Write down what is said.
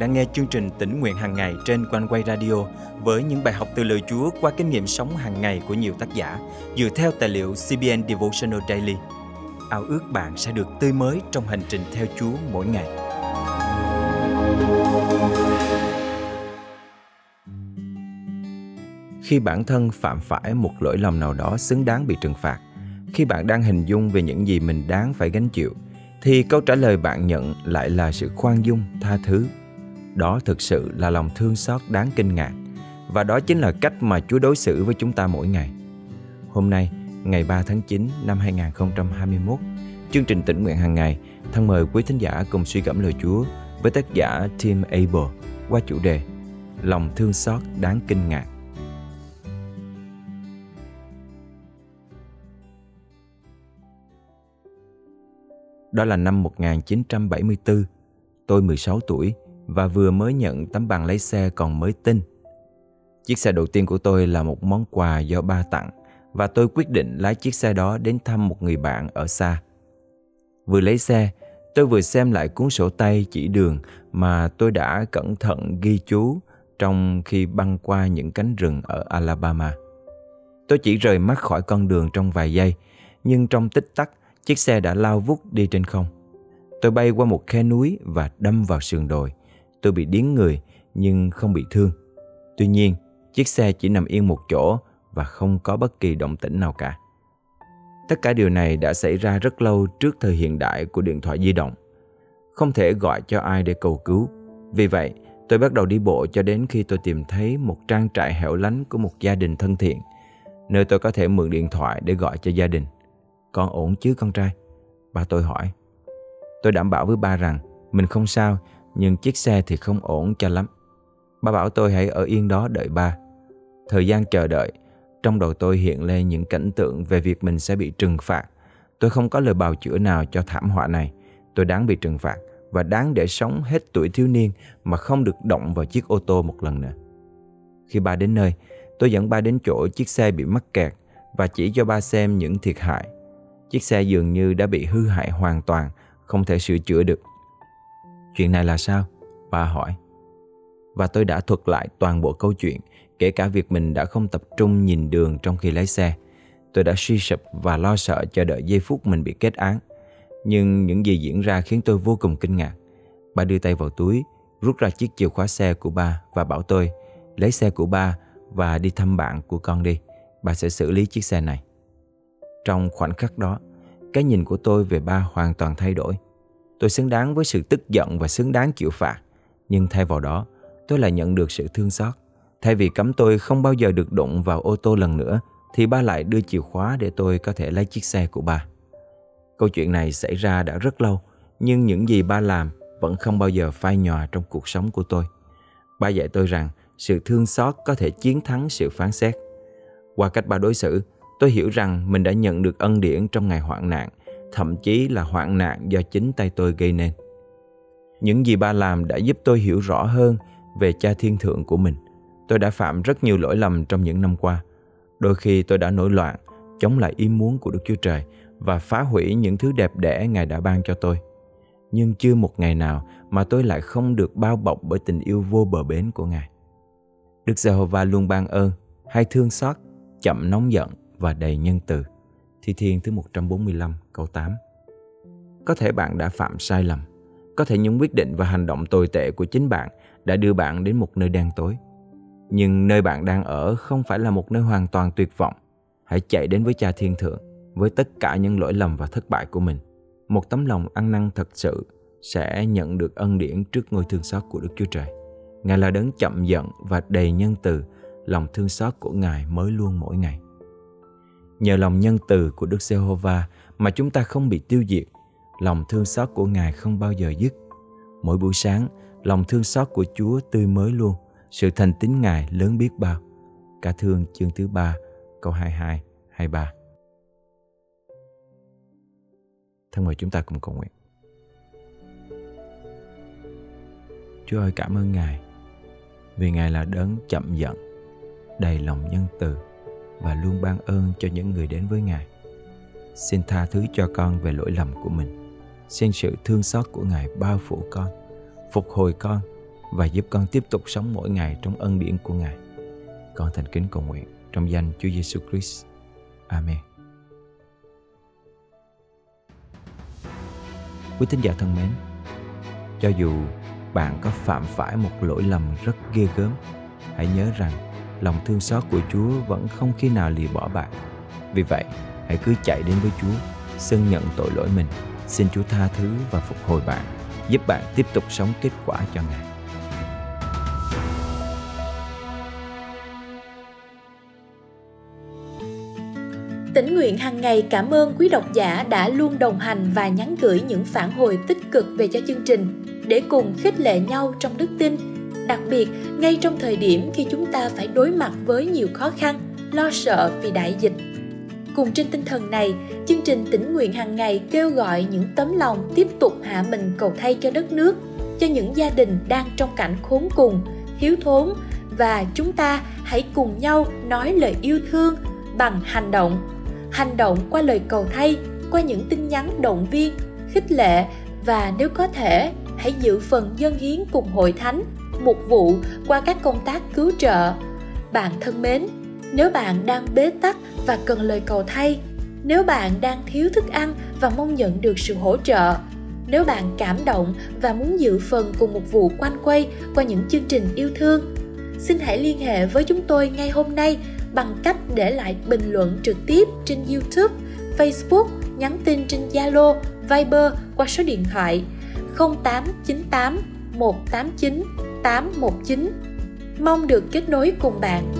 đang nghe chương trình Tỉnh Nguyện Hàng Ngày trên Quanh Quay Radio với những bài học từ lời Chúa qua kinh nghiệm sống hàng ngày của nhiều tác giả dựa theo tài liệu CBN Devotional Daily. Ao ước bạn sẽ được tươi mới trong hành trình theo Chúa mỗi ngày. Khi bản thân phạm phải một lỗi lầm nào đó xứng đáng bị trừng phạt, khi bạn đang hình dung về những gì mình đáng phải gánh chịu, thì câu trả lời bạn nhận lại là sự khoan dung, tha thứ. Đó thực sự là lòng thương xót đáng kinh ngạc, và đó chính là cách mà Chúa đối xử với chúng ta mỗi ngày. Hôm nay, ngày 3 tháng 9 năm 2021, chương trình Tỉnh Nguyện Hàng Ngày thân mời quý thính giả cùng suy gẫm lời Chúa với tác giả Tim Abel qua chủ đề Lòng thương xót đáng kinh ngạc. Đó là năm 1974, tôi 16 tuổi và vừa mới nhận tấm bằng lái xe còn mới tinh. Chiếc xe đầu tiên của tôi là một món quà do ba tặng và tôi quyết định lái chiếc xe đó đến thăm một người bạn ở xa. Vừa lấy xe, tôi vừa xem lại cuốn sổ tay chỉ đường mà tôi đã cẩn thận ghi chú trong khi băng qua những cánh rừng ở Alabama. Tôi chỉ rời mắt khỏi con đường trong vài giây, nhưng trong tích tắc, chiếc xe đã lao vút đi trên không. Tôi bay qua một khe núi và đâm vào sườn đồi. Tôi bị điếng người nhưng không bị thương. Tuy nhiên, chiếc xe chỉ nằm yên một chỗ và không có bất kỳ động tĩnh nào cả. Tất cả điều này đã xảy ra rất lâu trước thời hiện đại của điện thoại di động. Không thể gọi cho ai để cầu cứu. Vì vậy, tôi bắt đầu đi bộ cho đến khi tôi tìm thấy một trang trại hẻo lánh của một gia đình thân thiện, nơi tôi có thể mượn điện thoại để gọi cho gia đình. "Con ổn chứ con trai?" ba tôi hỏi. Tôi đảm bảo với ba rằng mình không sao, nhưng chiếc xe thì không ổn cho lắm. Ba bảo tôi hãy ở yên đó đợi ba. Thời gian chờ đợi, trong đầu tôi hiện lên những cảnh tượng về việc mình sẽ bị trừng phạt. Tôi không có lời bào chữa nào cho thảm họa này. Tôi đáng bị trừng phạt và đáng để sống hết tuổi thiếu niên mà không được động vào chiếc ô tô một lần nữa. Khi ba đến nơi, tôi dẫn ba đến chỗ chiếc xe bị mắc kẹt và chỉ cho ba xem những thiệt hại. Chiếc xe dường như đã bị hư hại hoàn toàn, không thể sửa chữa được. "Chuyện này là sao?" ba hỏi. Và tôi đã thuật lại toàn bộ câu chuyện, kể cả việc mình đã không tập trung nhìn đường trong khi lái xe. Tôi đã suy sụp và lo sợ chờ đợi giây phút mình bị kết án. Nhưng những gì diễn ra khiến tôi vô cùng kinh ngạc. Ba đưa tay vào túi, rút ra chiếc chìa khóa xe của ba và bảo tôi, "Lấy xe của ba và đi thăm bạn của con đi, ba sẽ xử lý chiếc xe này." Trong khoảnh khắc đó, cái nhìn của tôi về ba hoàn toàn thay đổi. Tôi xứng đáng với sự tức giận và xứng đáng chịu phạt. Nhưng thay vào đó, tôi lại nhận được sự thương xót. Thay vì cấm tôi không bao giờ được đụng vào ô tô lần nữa, thì ba lại đưa chìa khóa để tôi có thể lấy chiếc xe của ba. Câu chuyện này xảy ra đã rất lâu, nhưng những gì ba làm vẫn không bao giờ phai nhòa trong cuộc sống của tôi. Ba dạy tôi rằng sự thương xót có thể chiến thắng sự phán xét. Qua cách ba đối xử, tôi hiểu rằng mình đã nhận được ân điển trong ngày hoạn nạn, thậm chí là hoạn nạn do chính tay tôi gây nên. Những gì ba làm đã giúp tôi hiểu rõ hơn về Cha Thiên Thượng của mình. Tôi đã phạm rất nhiều lỗi lầm trong những năm qua. Đôi khi tôi đã nổi loạn, chống lại ý muốn của Đức Chúa Trời và phá hủy những thứ đẹp đẽ Ngài đã ban cho tôi. Nhưng chưa một ngày nào mà tôi lại không được bao bọc bởi tình yêu vô bờ bến của Ngài. Đức Giê-hô-va luôn ban ơn, hay thương xót, chậm nóng giận và đầy nhân từ. Thi Thiên thứ 145 câu 8. Có thể bạn đã phạm sai lầm. Có thể những quyết định và hành động tồi tệ của chính bạn đã đưa bạn đến một nơi đen tối. Nhưng nơi bạn đang ở không phải là một nơi hoàn toàn tuyệt vọng. Hãy chạy đến với Cha Thiên Thượng với tất cả những lỗi lầm và thất bại của mình. Một tấm lòng ăn năn thật sự sẽ nhận được ân điển trước ngôi thương xót của Đức Chúa Trời. Ngài là đấng chậm giận và đầy nhân từ. Lòng thương xót của Ngài mới luôn mỗi ngày. Nhờ lòng nhân từ của Đức Giê-hô-va mà chúng ta không bị tiêu diệt. Lòng thương xót của Ngài không bao giờ dứt. Mỗi buổi sáng, lòng thương xót của Chúa tươi mới luôn. Sự thành tín Ngài lớn biết bao. Cả thương chương thứ 3 câu 22-23. Thân mời chúng ta cùng cầu nguyện. Chúa ơi, cảm ơn Ngài vì Ngài là đấng chậm giận, đầy lòng nhân từ và luôn ban ơn cho những người đến với Ngài. Xin tha thứ cho con về lỗi lầm của mình. Xin sự thương xót của Ngài bao phủ con, phục hồi con và giúp con tiếp tục sống mỗi ngày trong ân điển của Ngài. Con thành kính cầu nguyện trong danh Chúa Giêsu Christ. Amen. Quý thính giả thân mến, cho dù bạn có phạm phải một lỗi lầm rất ghê gớm, hãy nhớ rằng lòng thương xót của Chúa vẫn không khi nào lìa bỏ bạn. Vì vậy, hãy cứ chạy đến với Chúa, xưng nhận tội lỗi mình, xin Chúa tha thứ và phục hồi bạn, giúp bạn tiếp tục sống kết quả cho Ngài. Tĩnh nguyện hàng ngày cảm ơn quý độc giả đã luôn đồng hành và nhắn gửi những phản hồi tích cực về cho chương trình để cùng khích lệ nhau trong đức tin. Đặc biệt, ngay trong thời điểm khi chúng ta phải đối mặt với nhiều khó khăn, lo sợ vì đại dịch. Cùng trên tinh thần này, chương trình tĩnh nguyện hàng ngày kêu gọi những tấm lòng tiếp tục hạ mình cầu thay cho đất nước, cho những gia đình đang trong cảnh khốn cùng, thiếu thốn, và chúng ta hãy cùng nhau nói lời yêu thương bằng hành động. Hành động qua lời cầu thay, qua những tin nhắn động viên, khích lệ, và nếu có thể, hãy giữ phần dâng hiến cùng hội thánh, mục vụ qua các công tác cứu trợ. Bạn thân mến, nếu bạn đang bế tắc và cần lời cầu thay, nếu bạn đang thiếu thức ăn và mong nhận được sự hỗ trợ, nếu bạn cảm động và muốn dự phần cùng một vụ quanh quay qua những chương trình yêu thương, xin hãy liên hệ với chúng tôi ngay hôm nay bằng cách để lại bình luận trực tiếp trên YouTube, Facebook, nhắn tin trên Zalo, Viber qua số điện thoại 0898 189 819. Mong được kết nối cùng bạn.